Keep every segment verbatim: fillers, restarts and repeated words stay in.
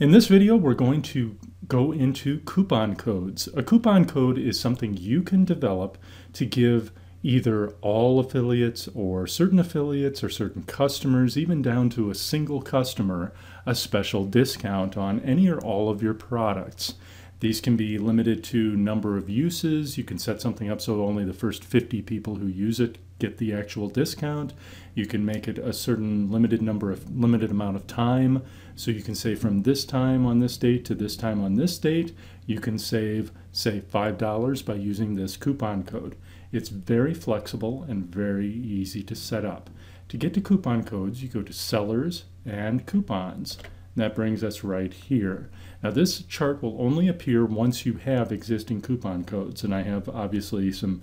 In this video, we're going to go into coupon codes. A coupon code is something you can develop to give either all affiliates or certain affiliates or certain customers, even down to a single customer, a special discount on any or all of your products. These can be limited to number of uses. You can set something up so only the first fifty people who use it get the actual discount. You can make it a certain limited number of limited amount of time. So you can say from this time on this date to this time on this date, you can save, say, five dollars by using this coupon code. It's very flexible and very easy to set up. To get to coupon codes, you go to Sellers and Coupons. That brings us right here. Now this chart will only appear once you have existing coupon codes, and I have obviously some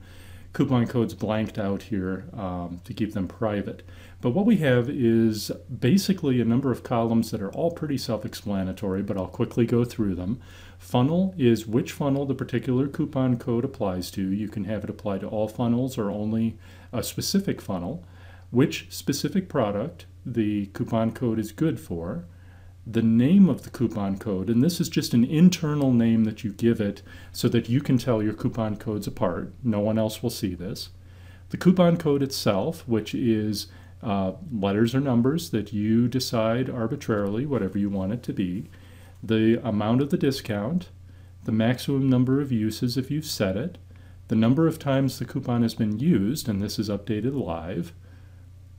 coupon codes blanked out here um, to keep them private. But what we have is basically a number of columns that are all pretty self-explanatory, but I'll quickly go through them. Funnel is which funnel the particular coupon code applies to. You can have it apply to all funnels or only a specific funnel. Which specific product the coupon code is good for. The name of the coupon code, and this is just an internal name that you give it so that you can tell your coupon codes apart. No one else will see this. The coupon code itself, which is uh, letters or numbers that you decide arbitrarily, whatever you want it to be. The amount of the discount, the maximum number of uses if you've set it, the number of times the coupon has been used, and this is updated live,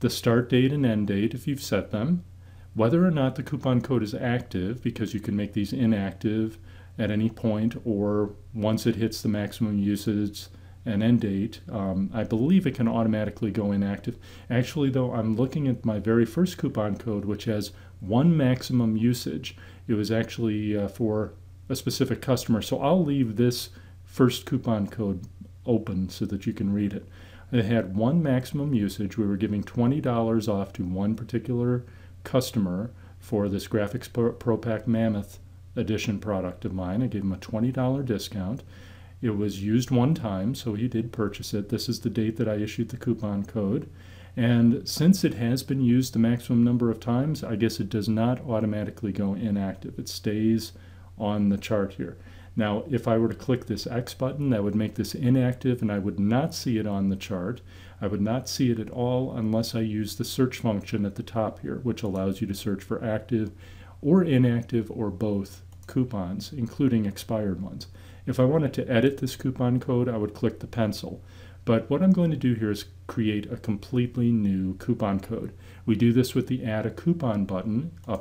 the start date and end date if you've set them, whether or not the coupon code is active, because you can make these inactive at any point or once it hits the maximum usage and end date. Um, I believe it can automatically go inactive. Actually, though, I'm looking at my very first coupon code, which has one maximum usage. It was actually uh, for a specific customer. So I'll leave this first coupon code open so that you can read it. It had one maximum usage. We were giving twenty dollars off to one particular customer for this Graphics Pro Pack Mammoth Edition product of mine. I gave him a twenty dollar discount. It was used one time, so he did purchase it. This is the date that I issued the coupon code. And since it has been used the maximum number of times, I guess it does not automatically go inactive. It stays on the chart here. Now, if I were to click this X button, that would make this inactive and I would not see it on the chart. I would not see it at all unless I use the search function at the top here, which allows you to search for active or inactive or both coupons, including expired ones. If I wanted to edit this coupon code, I would click the pencil. But what I'm going to do here is create a completely new coupon code. We do this with the Add a Coupon button up